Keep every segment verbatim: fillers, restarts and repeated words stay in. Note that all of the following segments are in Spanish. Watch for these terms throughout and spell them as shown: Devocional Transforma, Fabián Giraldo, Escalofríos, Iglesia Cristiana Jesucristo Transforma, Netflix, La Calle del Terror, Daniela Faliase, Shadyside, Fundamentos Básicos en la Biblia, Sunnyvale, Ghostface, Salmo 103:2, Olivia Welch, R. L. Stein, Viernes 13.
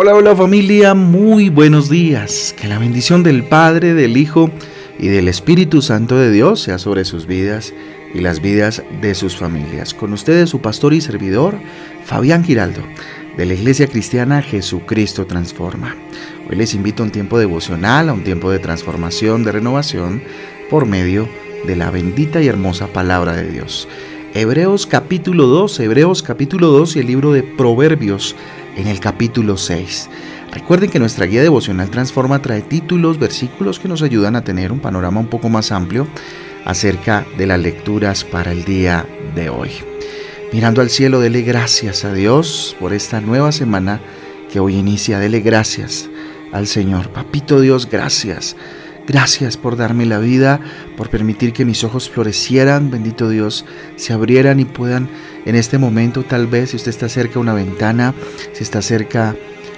Hola, hola familia, muy buenos días. Que la bendición del Padre, del Hijo y del Espíritu Santo de Dios sea sobre sus vidas y las vidas de sus familias. Con ustedes su pastor y servidor, Fabián Giraldo, de la Iglesia Cristiana Jesucristo Transforma. Hoy les invito a un tiempo devocional, a un tiempo de transformación, de renovación, por medio de la bendita y hermosa palabra de Dios. Hebreos capítulo dos, Hebreos capítulo dos y el libro de Proverbios en el capítulo seis. Recuerden que nuestra guía devocional Transforma trae títulos, versículos que nos ayudan a tener un panorama un poco más amplio acerca de las lecturas para el día de hoy. Mirando al cielo, dele gracias a Dios por esta nueva semana que hoy inicia. Dele gracias al Señor. Papito Dios, gracias. Gracias por darme la vida, por permitir que mis ojos florecieran, bendito Dios, se abrieran y puedan en este momento, tal vez, si usted está cerca a una ventana, si está cerca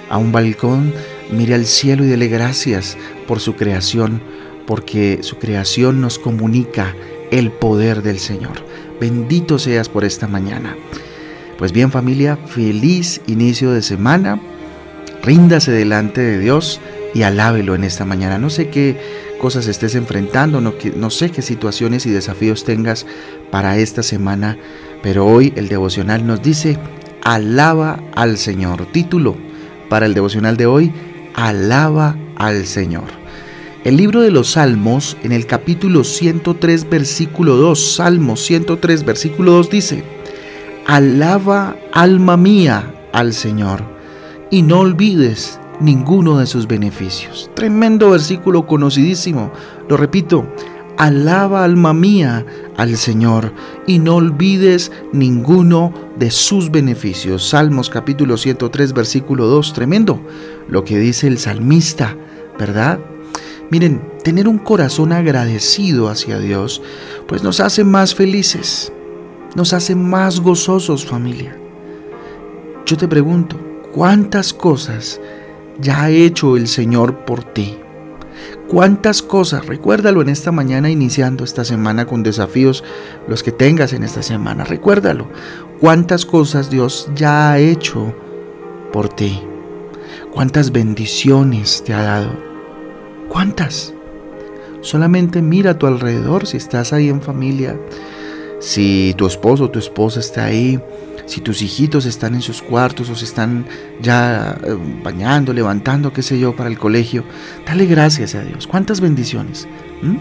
a un balcón, mire al cielo y dele gracias por su creación, porque su creación nos comunica el poder del Señor. Bendito seas por esta mañana. Pues bien, familia, feliz inicio de semana. Ríndase delante de Dios y alábelo en esta mañana. No sé qué cosas estés enfrentando, no, no sé qué situaciones y desafíos tengas para esta semana, pero hoy el devocional nos dice: alaba al Señor. Título para el devocional de hoy: alaba al Señor. El libro de los Salmos, en el capítulo ciento tres, versículo dos, Salmo ciento tres, versículo dos, dice: alaba, alma mía, al Señor, y no olvides ninguno de sus beneficios. Tremendo versículo, conocidísimo. Lo repito: alaba, alma mía, al Señor, y no olvides ninguno de sus beneficios. Salmos capítulo ciento tres, versículo dos. Tremendo lo que dice el salmista, ¿verdad? Miren, tener un corazón agradecido hacia Dios, pues nos hace más felices, nos hace más gozosos, familia. Yo te pregunto, ¿cuántas cosas ya ha hecho el Señor por ti? ¿Cuántas cosas? Recuérdalo en esta mañana, iniciando esta semana con desafíos, los que tengas en esta semana. Recuérdalo. ¿Cuántas cosas Dios ya ha hecho por ti? ¿Cuántas bendiciones te ha dado? ¿Cuántas? Solamente mira a tu alrededor, si estás ahí en familia, si tu esposo o tu esposa está ahí, si tus hijitos están en sus cuartos o se están ya bañando, levantando, qué sé yo, para el colegio. Dale gracias a Dios. ¿Cuántas bendiciones? ¿Mm?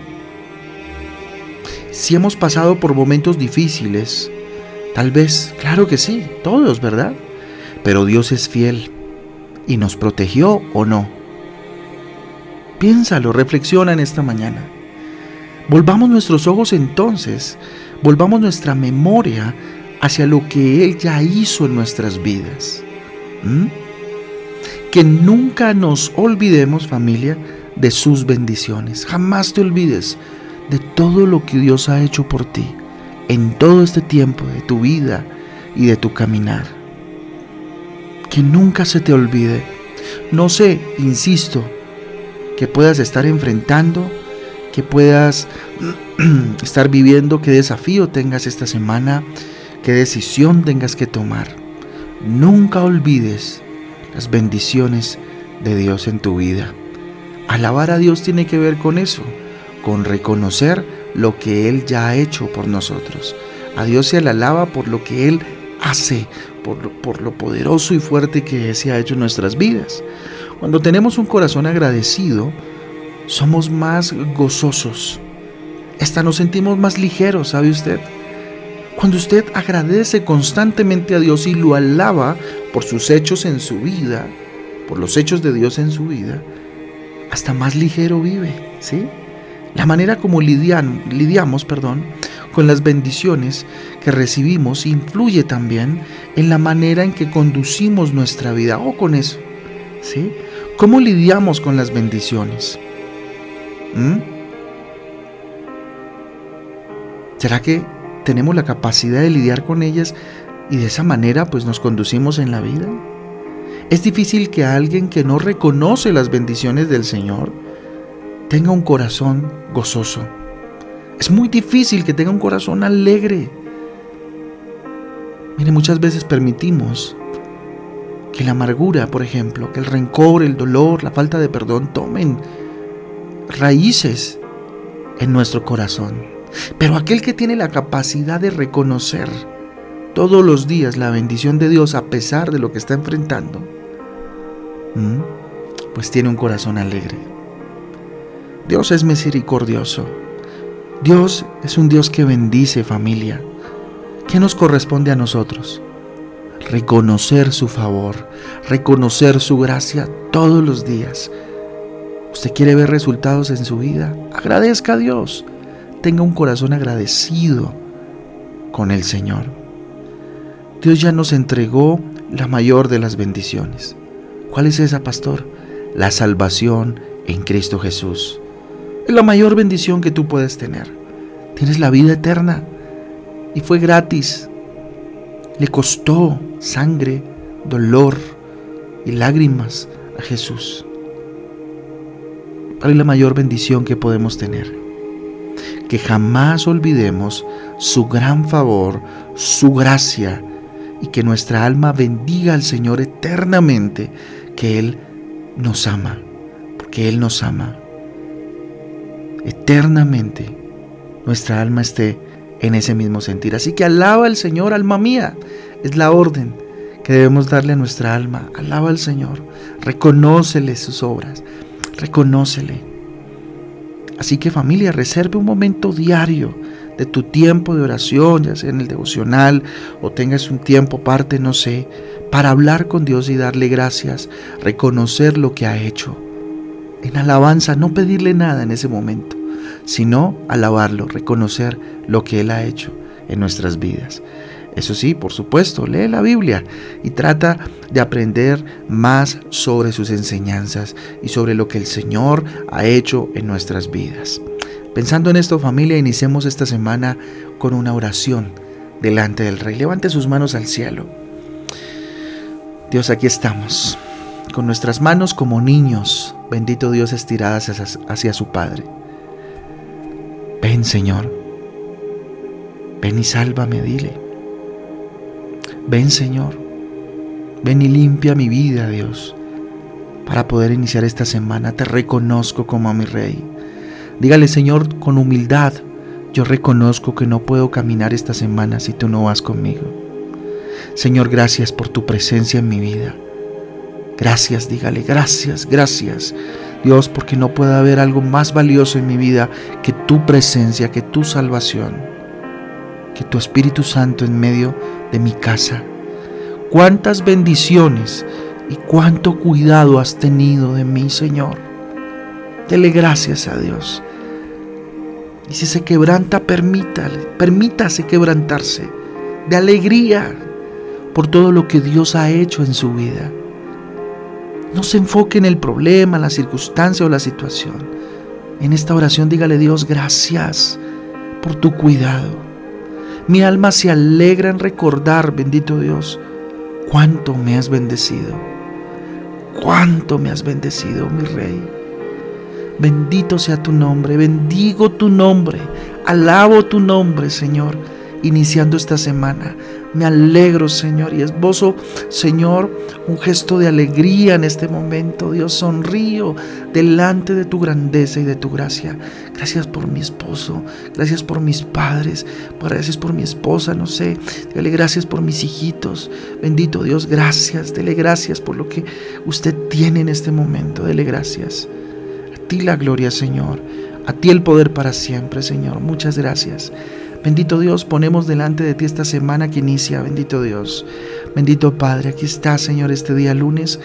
Si hemos pasado por momentos difíciles, tal vez, claro que sí, todos, ¿verdad? Pero Dios es fiel y nos protegió, ¿o no? Piénsalo, reflexiona en esta mañana. Volvamos nuestros ojos entonces, volvamos nuestra memoria hacia lo que Él ya hizo en nuestras vidas. ¿Mm? Que nunca nos olvidemos, familia, de sus bendiciones. Jamás te olvides de todo lo que Dios ha hecho por ti en todo este tiempo de tu vida y de tu caminar. Que nunca se te olvide. No sé, insisto, que puedas estar enfrentando, que puedas estar viviendo, qué desafío tengas esta semana, qué decisión tengas que tomar. Nunca olvides las bendiciones de Dios en tu vida. Alabar a Dios tiene que ver con eso, con reconocer lo que Él ya ha hecho por nosotros. A Dios se le alaba por lo que Él hace, por lo, por lo poderoso y fuerte que se ha hecho en nuestras vidas. Cuando tenemos un corazón agradecido, somos más gozosos. Hasta nos sentimos más ligeros, ¿sabe usted? Cuando usted agradece constantemente a Dios y lo alaba por sus hechos en su vida, por los hechos de Dios en su vida, hasta más ligero vive, ¿sí? La manera como lidian, lidiamos, perdón, con las bendiciones que recibimos influye también en la manera en que conducimos nuestra vida. O con eso, ¿sí? ¿Cómo lidiamos con las bendiciones? ¿Mm? ¿Será que tenemos la capacidad de lidiar con ellas y de esa manera pues nos conducimos en la vida? Es difícil que alguien que no reconoce las bendiciones del Señor tenga un corazón gozoso. Es muy difícil que tenga un corazón alegre. Mire, muchas veces permitimos que que la amargura, por ejemplo, que el rencor, el dolor, la falta de perdón tomen raíces en nuestro corazón. Pero aquel que tiene la capacidad de reconocer todos los días la bendición de Dios a pesar de lo que está enfrentando, pues tiene un corazón alegre. Dios es misericordioso. Dios es un Dios que bendice, familia. ¿Qué nos corresponde a nosotros? Reconocer su favor, reconocer su gracia todos los días. ¿Usted quiere ver resultados en su vida? Agradezca a Dios. Tenga un corazón agradecido con el Señor. Dios ya nos entregó la mayor de las bendiciones. ¿Cuál es esa, pastor? La salvación en Cristo Jesús. Es la mayor bendición que tú puedes tener. Tienes la vida eterna y fue gratis. Le costó sangre, dolor y lágrimas a Jesús. Es la mayor bendición que podemos tener. Que jamás olvidemos su gran favor, su gracia, y que nuestra alma bendiga al Señor eternamente, que Él nos ama, porque Él nos ama. Eternamente nuestra alma esté en ese mismo sentir. Así que alaba al Señor, alma mía. Es la orden que debemos darle a nuestra alma. Alaba al Señor, reconócele sus obras, reconócele. Así que, familia, reserve un momento diario de tu tiempo de oración, ya sea en el devocional o tengas un tiempo aparte, no sé, para hablar con Dios y darle gracias, reconocer lo que ha hecho. En alabanza, no pedirle nada en ese momento, sino alabarlo, reconocer lo que Él ha hecho en nuestras vidas. Eso sí, por supuesto, lee la Biblia y trata de aprender más sobre sus enseñanzas y sobre lo que el Señor ha hecho en nuestras vidas. Pensando en esto, familia, iniciemos esta semana con una oración delante del Rey. Levante sus manos al cielo. Dios, aquí estamos, con nuestras manos como niños, bendito Dios, estiradas hacia su Padre. Ven, Señor, ven y sálvame, dile. Ven, Señor, ven y limpia mi vida, Dios, para poder iniciar esta semana. Te reconozco como a mi Rey. Dígale, Señor, con humildad, yo reconozco que no puedo caminar esta semana si tú no vas conmigo. Señor, gracias por tu presencia en mi vida. Gracias, dígale, gracias, gracias, Dios, porque no puede haber algo más valioso en mi vida que tu presencia, que tu salvación, que tu Espíritu Santo en medio de mi casa. Cuántas bendiciones y cuánto cuidado has tenido de mí, Señor. Dele gracias a Dios. Y si se quebranta, permítale, permítase quebrantarse de alegría por todo lo que Dios ha hecho en su vida. No se enfoque en el problema, la circunstancia o la situación. En esta oración dígale, Dios, gracias por tu cuidado. Mi alma se alegra en recordar, bendito Dios, cuánto me has bendecido. Cuánto me has bendecido, mi Rey. Bendito sea tu nombre, bendigo tu nombre, alabo tu nombre, Señor, iniciando esta semana. Me alegro, Señor, y esbozo, Señor, un gesto de alegría en este momento. Dios, sonrío delante de tu grandeza y de tu gracia. Gracias por mi esposo, gracias por mis padres, gracias por mi esposa, no sé, dele gracias por mis hijitos, bendito Dios, gracias, dele gracias por lo que usted tiene en este momento, dele gracias. A ti la gloria, Señor, a ti el poder para siempre, Señor, muchas gracias. Bendito Dios, ponemos delante de ti esta semana que inicia, bendito Dios. Bendito Padre, aquí está, Señor, este día lunes,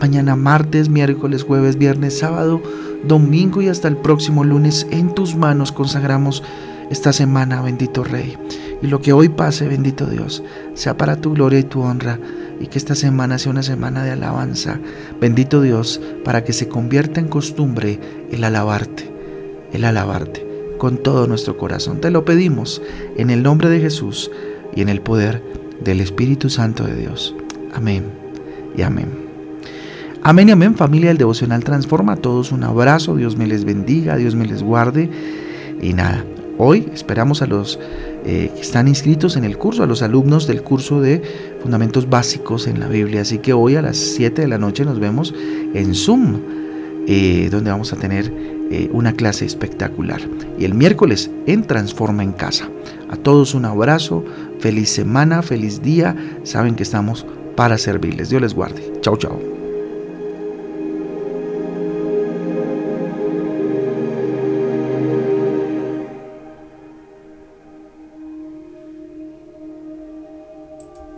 mañana martes, miércoles, jueves, viernes, sábado, domingo y hasta el próximo lunes. En tus manos consagramos esta semana, bendito Rey. Y lo que hoy pase, bendito Dios, sea para tu gloria y tu honra, y que esta semana sea una semana de alabanza, bendito Dios, para que se convierta en costumbre el alabarte, el alabarte con todo nuestro corazón. Te lo pedimos en el nombre de Jesús y en el poder del Espíritu Santo de Dios. Amén y amén. Amén y amén, familia del Devocional Transforma. A todos un abrazo, Dios me les bendiga, Dios me les guarde. Y nada, Hoy esperamos a los eh, que están inscritos en el curso, a los alumnos del curso de Fundamentos Básicos en la Biblia. Así que hoy a las siete de la noche nos vemos en Zoom, eh, donde vamos a tener eh, una clase espectacular. Y el miércoles en Transforma en Casa. A todos un abrazo, feliz semana, feliz día. Saben que estamos para servirles. Dios les guarde. Chau, chau.